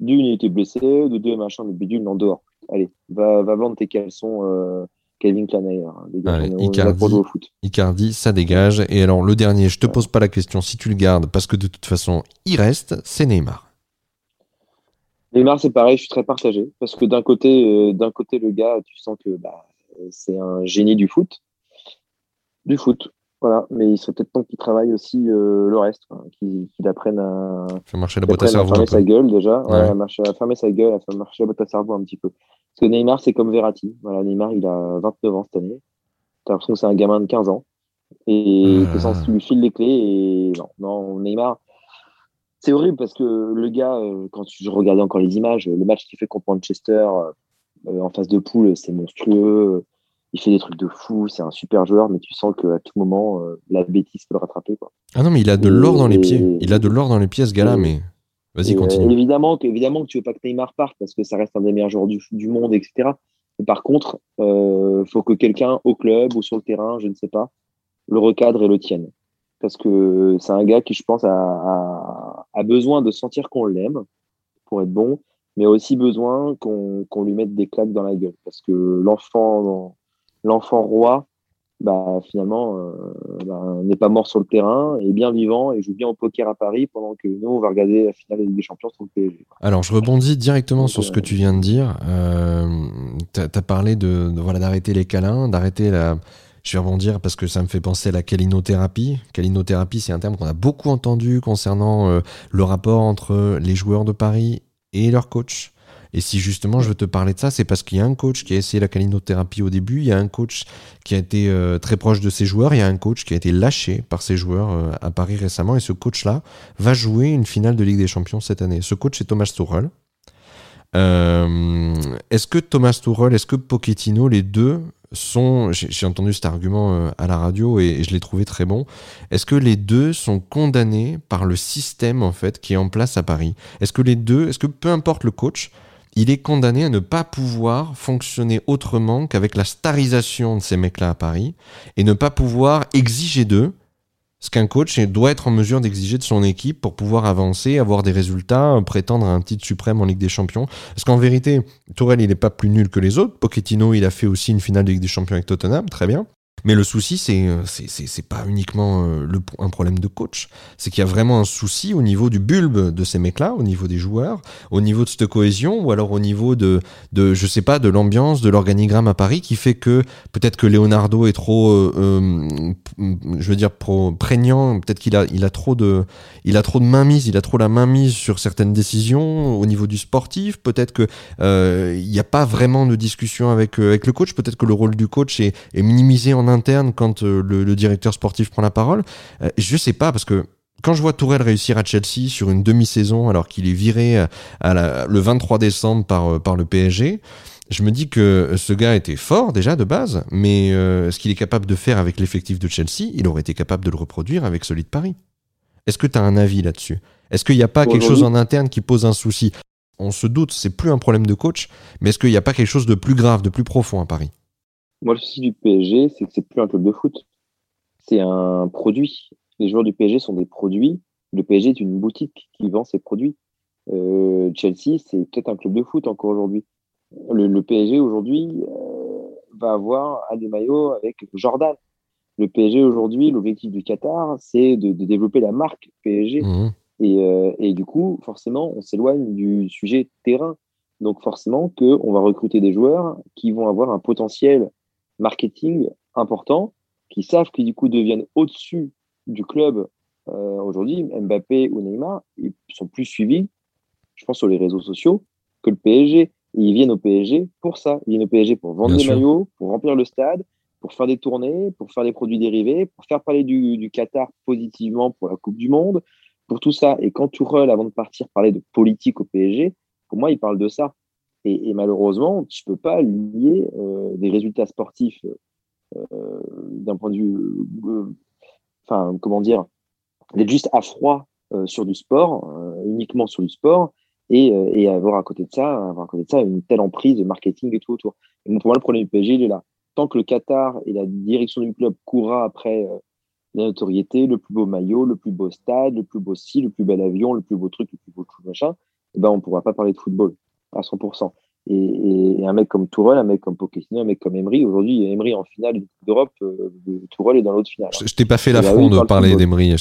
D'une, il était blessé, de deux, machin, le bidule, en dehors. Allez, va vendre tes caleçons, Calvin Klein ailleurs. Icardi, ça dégage. Et alors, le dernier, je te pose pas la question si tu le gardes, parce que de toute façon, il reste, c'est Neymar. Neymar, c'est pareil, je suis très partagé. Parce que d'un côté, le gars, tu sens que c'est un génie du foot. Voilà, mais il serait peut-être temps qu'il travaille aussi le reste, hein, qu'il apprenne à fermer sa gueule déjà, à fermer sa gueule, à marcher la botte à cerveau un petit peu. Parce que Neymar, c'est comme Verratti. Voilà, Neymar, il a 29 ans cette année. T'as l'impression que c'est un gamin de 15 ans. Et t'es censé lui filer les clés. Et non, Neymar, c'est horrible parce que le gars, quand je regardais encore les images, le match qu'il fait contre Manchester en phase de poule, c'est monstrueux. Il fait des trucs de fou, c'est un super joueur, mais tu sens qu'à tout moment, la bêtise peut le rattraper. Quoi. Ah non, mais il a de l'or dans les pieds. Il a de l'or dans les pieds, ce gars-là, mais vas-y, continue. Évidemment que tu veux pas que Neymar parte, parce que ça reste un des meilleurs joueurs du monde, etc. Mais par contre, faut que quelqu'un au club ou sur le terrain, je ne sais pas, le recadre et le tienne. Parce que c'est un gars qui, je pense, a besoin de sentir qu'on l'aime pour être bon, mais aussi besoin qu'on lui mette des claques dans la gueule. Parce que l'enfant roi, finalement, n'est pas mort sur le terrain, est bien vivant et joue bien au poker à Paris pendant que nous, on va regarder la finale de Ligue des Champions sur le PSG. Alors, je rebondis directement sur ce que tu viens de dire. Tu as parlé d'arrêter les câlins, d'arrêter la... Je vais rebondir parce que ça me fait penser à la câlinothérapie. Câlinothérapie, c'est un terme qu'on a beaucoup entendu concernant le rapport entre les joueurs de Paris et leur coach. Et si justement je veux te parler de ça, c'est parce qu'il y a un coach qui a essayé la calinothérapie au début, il y a un coach qui a été très proche de ses joueurs, il y a un coach qui a été lâché par ses joueurs à Paris récemment, et ce coach-là va jouer une finale de Ligue des Champions cette année. Ce coach, c'est Thomas Tuchel. Est-ce que Thomas Tuchel, est-ce que Pochettino, les deux sont, j'ai entendu cet argument à la radio et je l'ai trouvé très bon, est-ce que les deux sont condamnés par le système en fait qui est en place à Paris? Est-ce que les deux, est-ce que peu importe le coach, il est condamné à ne pas pouvoir fonctionner autrement qu'avec la starisation de ces mecs-là à Paris et ne pas pouvoir exiger d'eux ce qu'un coach doit être en mesure d'exiger de son équipe pour pouvoir avancer, avoir des résultats, prétendre à un titre suprême en Ligue des Champions. Parce qu'en vérité, Tuchel, il n'est pas plus nul que les autres. Pochettino, il a fait aussi une finale de Ligue des Champions avec Tottenham, très bien. Mais le souci, c'est pas uniquement un problème de coach. C'est qu'il y a vraiment un souci au niveau du bulbe de ces mecs-là, au niveau des joueurs, au niveau de cette cohésion, ou alors au niveau de l'ambiance, de l'organigramme à Paris, qui fait que peut-être que Leonardo est trop, prégnant. Peut-être qu'il a trop la mainmise sur certaines décisions au niveau du sportif. Peut-être que il n'y a pas vraiment de discussion avec le coach. Peut-être que le rôle du coach est minimisé en interne quand le directeur sportif prend la parole. Je sais pas, parce que quand je vois Tuchel réussir à Chelsea sur une demi-saison alors qu'il est viré le 23 décembre par le PSG, je me dis que ce gars était fort déjà de base, mais ce qu'il est capable de faire avec l'effectif de Chelsea, il aurait été capable de le reproduire avec celui de Paris. Est-ce que tu as un avis là-dessus? Est-ce qu'il n'y a pas quelque chose en interne qui pose un souci? On se doute, c'est plus un problème de coach, mais est-ce qu'il n'y a pas quelque chose de plus grave, de plus profond à Paris? Moi, le souci du PSG, c'est que c'est plus un club de foot. C'est un produit. Les joueurs du PSG sont des produits. Le PSG est une boutique qui vend ses produits. Chelsea, c'est peut-être un club de foot encore aujourd'hui. Le PSG aujourd'hui va avoir des maillots avec Jordan. Le PSG aujourd'hui, l'objectif du Qatar, c'est de développer la marque PSG. Mmh. Et du coup, forcément, on s'éloigne du sujet terrain. Donc forcément qu'on va recruter des joueurs qui vont avoir un potentiel marketing important, qui savent qu'ils du coup deviennent au-dessus du club. Aujourd'hui, Mbappé ou Neymar, ils sont plus suivis, je pense, sur les réseaux sociaux que le PSG. Et ils viennent au PSG pour ça. Ils viennent au PSG pour vendre des maillots, pour remplir le stade, pour faire des tournées, pour faire des produits dérivés, pour faire parler du Qatar positivement pour la Coupe du Monde, pour tout ça. Et quand Tuchel, avant de partir, parlait de politique au PSG, pour moi, il parle de ça. Et malheureusement, tu ne peux pas lier des résultats sportifs d'un point de vue... d'être juste à froid sur du sport, uniquement sur du sport, et avoir à côté de ça une telle emprise de marketing et tout autour. Et pour moi, le problème du PSG, il est là. Tant que le Qatar et la direction du club courra après la notoriété, le plus beau maillot, le plus beau stade, le plus beau le plus bel avion, le plus beau truc, le plus beau tout machin, eh ben, on ne pourra pas parler de football à 100%. Et un mec comme Tuchel, un mec comme Pochettino, un mec comme Emery, aujourd'hui Emery en finale de Coupe d'Europe, Tuchel est dans l'autre finale. Je t'ai pas fait l'affront de parler d'Emery,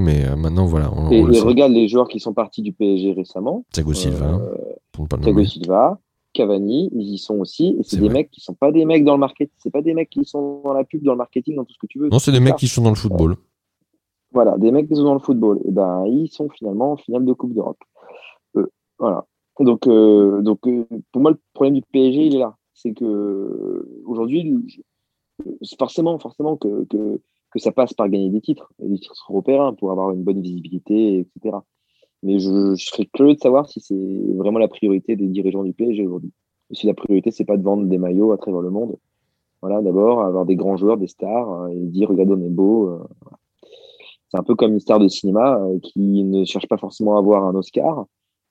mais maintenant voilà. On regarde les joueurs qui sont partis du PSG récemment. Thiago Silva, Cavani, ils y sont aussi, et c'est des mecs qui sont pas des mecs dans le marketing, c'est pas des mecs qui sont dans la pub, dans le marketing, dans tout ce que tu veux. Non, c'est des mecs qui sont dans le football. Voilà, des mecs qui sont dans le football, et ben ils sont finalement en finale de Coupe d'Europe. Voilà. Donc, pour moi, le problème du PSG, il est là. C'est que aujourd'hui, c'est forcément que ça passe par gagner des titres européens pour avoir une bonne visibilité, etc. Mais je serais curieux de savoir si c'est vraiment la priorité des dirigeants du PSG aujourd'hui. Et si la priorité, c'est pas de vendre des maillots à travers le monde. Voilà, d'abord, avoir des grands joueurs, des stars, et dire, regarde, on est beau. C'est un peu comme une star de cinéma qui ne cherche pas forcément à avoir un Oscar,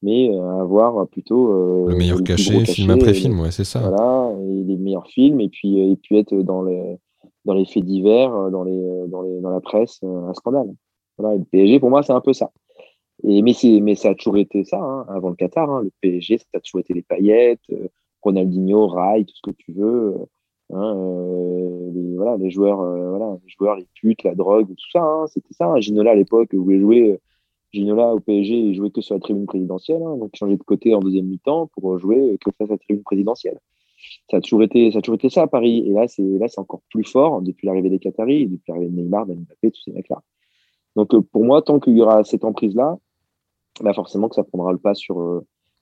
mais avoir plutôt le meilleur cachet, film après film, ouais, c'est ça. Voilà, et les meilleurs films, et puis être dans les faits divers, dans la presse, un scandale. Voilà, et le PSG pour moi c'est un peu ça. Mais ça a toujours été ça hein, avant le Qatar. Hein, le PSG, ça a toujours été les paillettes, Ronaldinho, Rai, tout ce que tu veux. Hein, les joueurs, les putes, la drogue, tout ça. Hein, c'était ça. Hein, Ginola à l'époque voulait jouer. Ginola au PSG, il jouait que sur la tribune présidentielle, hein, donc changer de côté en deuxième mi-temps pour jouer que face à la tribune présidentielle. Ça a toujours été ça à Paris, et là c'est encore plus fort depuis l'arrivée des Qataris, depuis l'arrivée de Neymar, Mbappé, tous ces mecs-là. Donc pour moi, tant qu'il y aura cette emprise-là, bah forcément que ça prendra le pas sur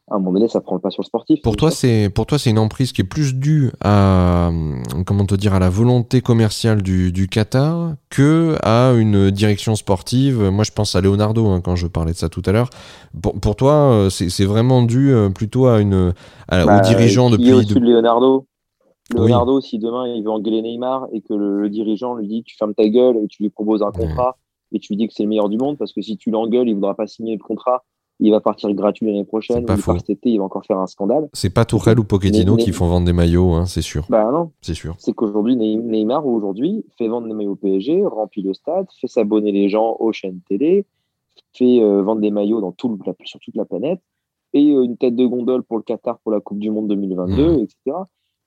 à un moment donné, ça prend le pas sur le sportif. Pour toi, c'est une emprise qui est plus due à, à la volonté commerciale du Qatar que à une direction sportive. Moi, je pense à Leonardo quand je parlais de ça tout à l'heure. Pour toi, c'est vraiment dû plutôt à aux dirigeants de pays. Il est au-dessus de Leonardo. Leonardo, oui. Si demain il veut engueuler Neymar et que le dirigeant lui dit tu fermes ta gueule et tu lui proposes un contrat et tu lui dis que c'est le meilleur du monde, parce que si tu l'engueules, il ne voudra pas signer le contrat, il va partir gratuit l'année prochaine, il part cet été, il va encore faire un scandale. C'est pas Tuchel ou Pochettino qui font vendre des maillots, c'est sûr. Bah non, c'est sûr. C'est qu'aujourd'hui, Neymar aujourd'hui fait vendre des maillots au PSG, remplit le stade, fait s'abonner les gens aux chaînes télé, fait vendre des maillots dans sur toute la planète, et une tête de gondole pour le Qatar pour la Coupe du Monde 2022, etc.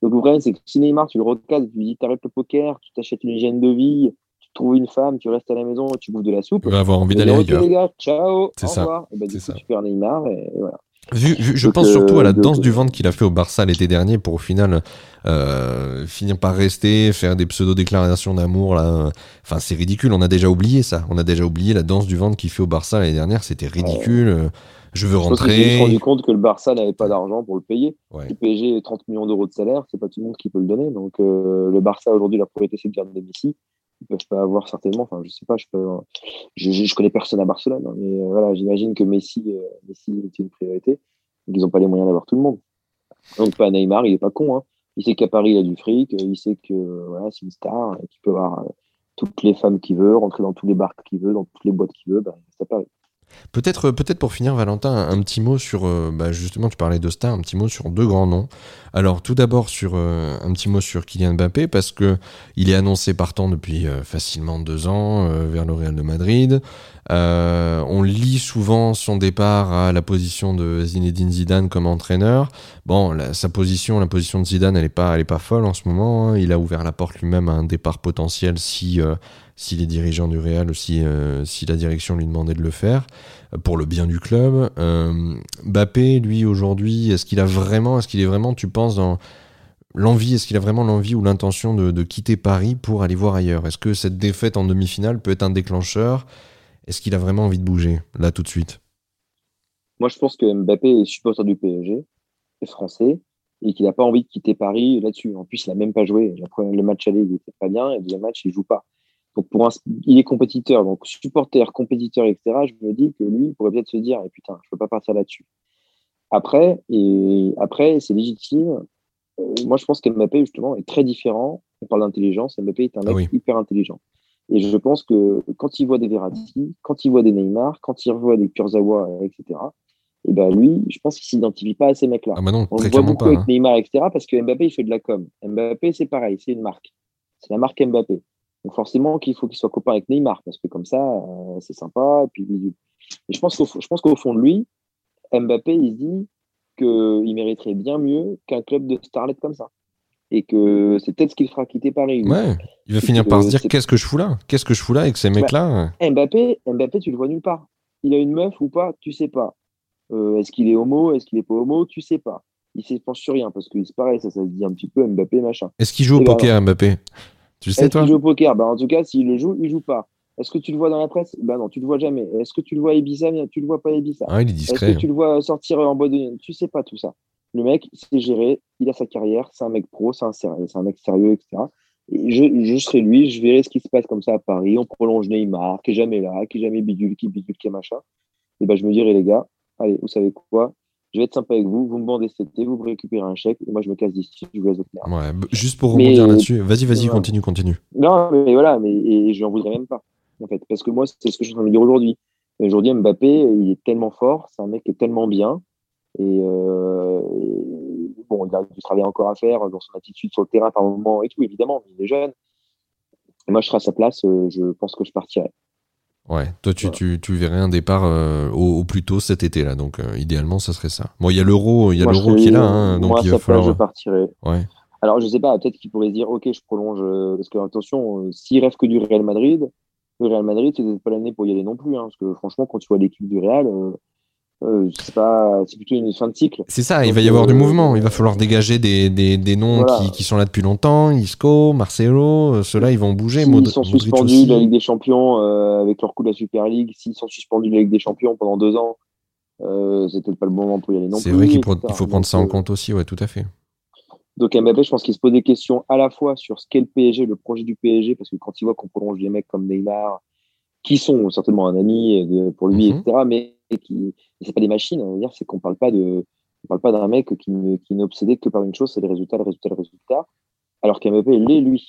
Donc le problème, c'est que si Neymar, tu le recases, tu lui dis t'arrêtes le poker, tu t'achètes une hygiène de vie, tu trouves une femme, tu restes à la maison, tu bouffes de la soupe. Tu vas avoir envie d'aller ailleurs. Les gars, ciao, c'est au revoir. Et du coup, tu perds Neymar et voilà. Je pense surtout à la danse du ventre qu'il a fait au Barça l'été dernier pour au final finir par rester, faire des pseudo-déclarations d'amour. Là. Enfin, c'est ridicule, on a déjà oublié ça. On a déjà oublié la danse du ventre qu'il fait au Barça l'année dernière, c'était ridicule. Ouais. Je veux rentrer. Je me suis rendu compte que le Barça n'avait pas d'argent pour le payer. Ouais. Le PSG, 30 millions d'euros de salaire, c'est pas tout le monde qui peut le donner. Donc, le Barça, aujourd'hui, la priorité, c'est de garder Messi. Ils peuvent pas avoir certainement. Enfin, je sais pas. Je connais personne à Barcelone, mais voilà, j'imagine que Messi est une priorité. Donc, ils n'ont pas les moyens d'avoir tout le monde. Donc, pas Neymar, il est pas con. Hein. Il sait qu'à Paris, il a du fric. Il sait que voilà, c'est une star, qu'il peut avoir toutes les femmes qu'il veut, rentrer dans tous les bars qu'il veut, dans toutes les boîtes qu'il veut. Ben, c'est à Paris. Peut-être pour finir, Valentin, un petit mot sur justement, tu parlais de stars, un petit mot sur deux grands noms. Alors tout d'abord un petit mot sur Kylian Mbappé, parce que il est annoncé partant depuis facilement 2 ans vers le Real de Madrid. On lit souvent son départ à la position de Zinedine Zidane comme entraîneur. Bon, la position de Zidane, elle est pas folle en ce moment. Il a ouvert la porte lui-même à un départ potentiel si les dirigeants du Real, si la direction lui demandait de le faire pour le bien du club. Mbappé, lui aujourd'hui, est-ce qu'il est vraiment, tu penses, dans l'envie, est-ce qu'il a vraiment l'envie ou l'intention de quitter Paris pour aller voir ailleurs? Est-ce que cette défaite en demi-finale peut être un déclencheur? Est-ce qu'il a vraiment envie de bouger, là, tout de suite? Moi, je pense que Mbappé est supporter du PSG, est français, et qu'il n'a pas envie de quitter Paris là-dessus. En plus, il n'a même pas joué. Le match aller, il n'était pas bien, et le deuxième match, il ne joue pas. Donc, il est compétiteur. Donc, supporter, compétiteur, etc., je me dis que lui, il pourrait peut-être se dire eh, « Putain, je ne peux pas partir là-dessus. » Après, c'est légitime. Moi, je pense que Mbappé, justement, est très différent. On parle d'intelligence. Mbappé est un mec hyper intelligent. Et je pense que quand il voit des Verratti, quand il voit des Neymar, quand il voit des Kurzawa, etc., et ben lui, je pense qu'il ne s'identifie pas à ces mecs-là. Ah bah non, on le voit beaucoup avec Neymar, etc., parce que Mbappé, il fait de la com. Mbappé, c'est pareil, c'est une marque. C'est la marque Mbappé. Donc forcément qu'il faut qu'il soit copain avec Neymar, parce que comme ça, c'est sympa. Et puis, je pense qu'au fond de lui, Mbappé, il se dit qu'il mériterait bien mieux qu'un club de starlet comme ça. Et que c'est peut-être ce qu'il fera quitter Paris. Ouais, il va finir par se dire qu'est-ce que je fous là avec ces mecs-là. Mbappé, tu le vois nulle part. Il a une meuf ou pas, tu sais pas. Est-ce qu'il est homo, est-ce qu'il est pas homo, tu sais pas. Il se penche sur rien parce que c'est pareil, ça se dit un petit peu Mbappé machin. Est-ce qu'il joue au poker Mbappé? Tu sais toi. Est-ce qu'il joue au poker? En tout cas, s'il le joue, il joue pas. Est-ce que tu le vois dans la presse? Non, tu le vois jamais. Est-ce que tu le vois à Ibiza? Tu le vois pas à Ibiza. Ah, il est discret. Est-ce que tu le vois sortir en boîte de nuit? Tu sais pas tout ça. Le mec, c'est géré, il a sa carrière, c'est un mec pro, c'est un mec sérieux, etc. Et je serai lui, je verrai ce qui se passe comme ça à Paris, on prolonge Neymar, qui est jamais là, qui est jamais bidule, qui est machin. Et ben je me dirai, les gars, allez, vous savez quoi? Je vais être sympa avec vous, vous me vendez cet été, vous me récupérez un chèque, et moi je me casse d'ici, je vous laisse autre part. Ouais, juste pour rebondir là-dessus, vas-y, voilà. Continue. Non, mais voilà, et je n'en voudrais même pas, en fait, parce que moi, c'est ce que je suis en train de dire aujourd'hui. Aujourd'hui, Mbappé, il est tellement fort, c'est un mec qui est tellement bien. Et bon, il a du travail encore à faire dans son attitude sur le terrain par moment et tout, évidemment, il est jeune. Et moi, je serai à sa place, je pense que je partirai. Ouais, toi, tu verrais un départ au plus tôt cet été là, donc idéalement, ça serait ça. Bon, il y a l'euro qui est là, hein, donc moi, il va falloir. Moi, je partirai. Ouais. Alors, je sais pas, peut-être qu'il pourrait dire, ok, je prolonge, parce que attention, s'il rêve que du Real Madrid, le Real Madrid, c'est peut-être pas l'année pour y aller non plus, hein, parce que franchement, quand tu vois l'équipe du Real. C'est plutôt une fin de cycle. C'est ça, il va y avoir du mouvement. Il va falloir dégager des noms qui sont là depuis longtemps. Isco, Marcelo, ceux-là, ils vont bouger. Ils sont suspendus de la Ligue des Champions avec leur coup de la Super League. S'ils sont suspendus de la Ligue des Champions pendant 2 ans, c'est peut-être pas le bon moment pour y aller non plus. C'est vrai qu'il faut prendre ça en compte aussi, ouais, tout à fait. Donc Mbappé, je pense qu'il se pose des questions à la fois sur ce qu'est le PSG, le projet du PSG, parce que quand il voit qu'on prolonge des mecs comme Neymar, qui sont certainement un ami pour lui, etc., mais qui, c'est pas des machines, on va dire, c'est qu'on parle pas d'un mec qui n'est obsédé que par une chose, c'est les résultats, les résultats, les résultats, alors qu'Mbappé l'est lui.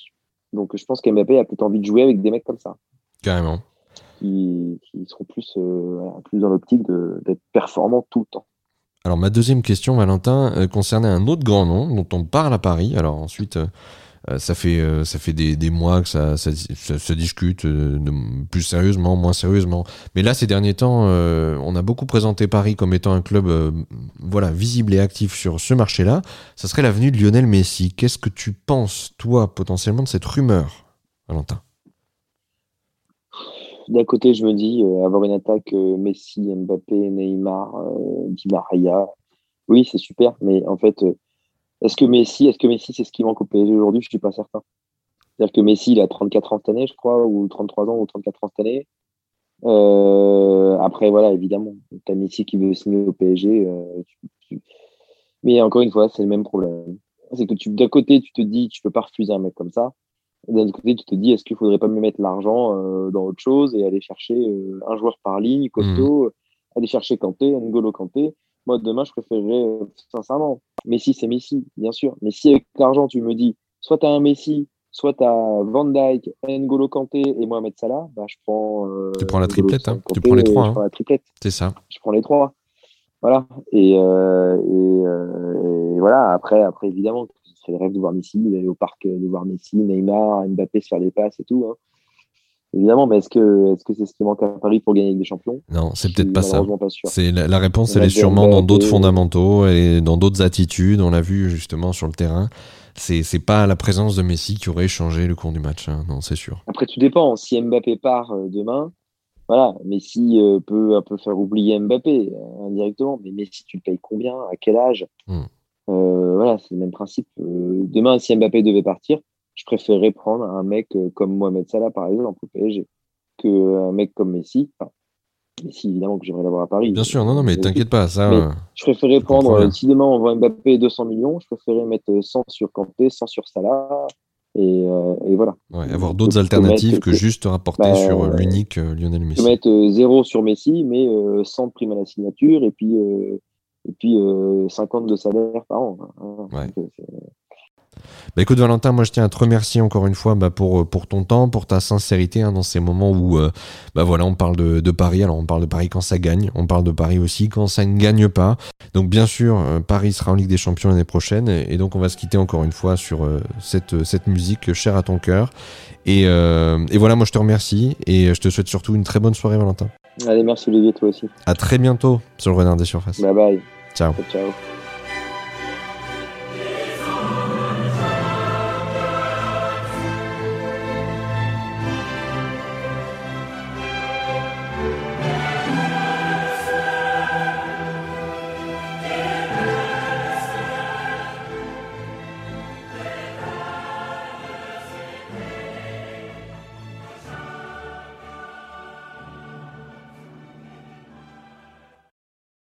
Donc je pense qu'Mbappé a peut-être envie de jouer avec des mecs comme ça. Carrément. Qui seront plus dans l'optique d'être performants tout le temps. Alors ma deuxième question, Valentin, concernait un autre grand nom dont on parle à Paris. Alors ensuite, ça fait des mois que ça se discute, plus sérieusement, moins sérieusement. Mais là, ces derniers temps, on a beaucoup présenté Paris comme étant un club visible et actif sur ce marché-là. Ça serait la venue de Lionel Messi. Qu'est-ce que tu penses, toi, potentiellement, de cette rumeur, Valentin ? D'un côté, je me dis, avoir une attaque Messi, Mbappé, Neymar, Di María, oui, c'est super, mais en fait, est-ce que Messi, c'est ce qui manque au PSG aujourd'hui ? Je ne suis pas certain. C'est-à-dire que Messi, il a 34 ans cette année, je crois, ou 33 ans, ou 34 ans cette année. Après, voilà, évidemment, tu as Messi qui veut signer au PSG. Mais encore une fois, c'est le même problème. C'est que d'un côté, tu te dis, tu ne peux pas refuser un mec comme ça. D'un autre côté, tu te dis, est-ce qu'il ne faudrait pas me mettre l'argent dans autre chose et aller chercher un joueur par ligne, costaud, aller chercher Kanté, N'Golo Kanté. Moi, demain, je préférerais, sincèrement, Messi, c'est Messi, bien sûr. Mais si avec l'argent, tu me dis, soit tu as un Messi, soit tu as Van Dijk, N'Golo Kanté et Mohamed Salah, bah, je prends... tu prends la triplette, hein. Tu prends les trois. Je prends la triplette. C'est ça. Je prends les trois. Voilà. Et voilà, après évidemment... C'est le rêve de voir Messi, d'aller au parc, de voir Messi, Neymar, Mbappé se faire des passes et tout. Hein. Évidemment, mais est-ce que c'est ce qui manque à Paris pour gagner avec des champions ? Non, c'est peut-être pas ça. Pas sûr. C'est la réponse, elle est sûrement dans d'autres fondamentaux et dans d'autres attitudes. On l'a vu justement sur le terrain. C'est pas la présence de Messi qui aurait changé le cours du match. Hein. Non, c'est sûr. Après, tout dépend. Si Mbappé part demain, voilà, Messi peut un peu faire oublier Mbappé indirectement. Mais Messi, tu le payes combien ? À quel âge ? Voilà, c'est le même principe. Demain, si Mbappé devait partir, je préférerais prendre un mec comme Mohamed Salah, par exemple, au PSG, qu'un mec comme Messi. Enfin, Messi, évidemment, que j'aimerais l'avoir à Paris. Bien sûr, non, mais t'inquiète pas. Ça, mais je préférerais prendre, si demain on voit Mbappé 200 millions, je préférerais mettre 100 sur Kanté, 100 sur Salah, et voilà. Ouais, avoir d'autres alternatives que juste rapporter sur l'unique Lionel Messi. Je peux mettre 0 sur Messi, mais 100 de prime à la signature, et puis... 50 de salaire par an. Hein. Ouais. Écoute Valentin, moi je tiens à te remercier encore une fois pour ton temps, pour ta sincérité dans ces moments où on parle de Paris. Alors on parle de Paris quand ça gagne, on parle de Paris aussi quand ça ne gagne pas. Donc bien sûr, Paris sera en Ligue des Champions l'année prochaine et donc on va se quitter encore une fois sur cette musique chère à ton cœur. Et voilà, moi je te remercie et je te souhaite surtout une très bonne soirée Valentin. Allez, merci Olivier, toi aussi. À très bientôt sur le Renard des Surfaces. Bye bye. Ciao. Ciao.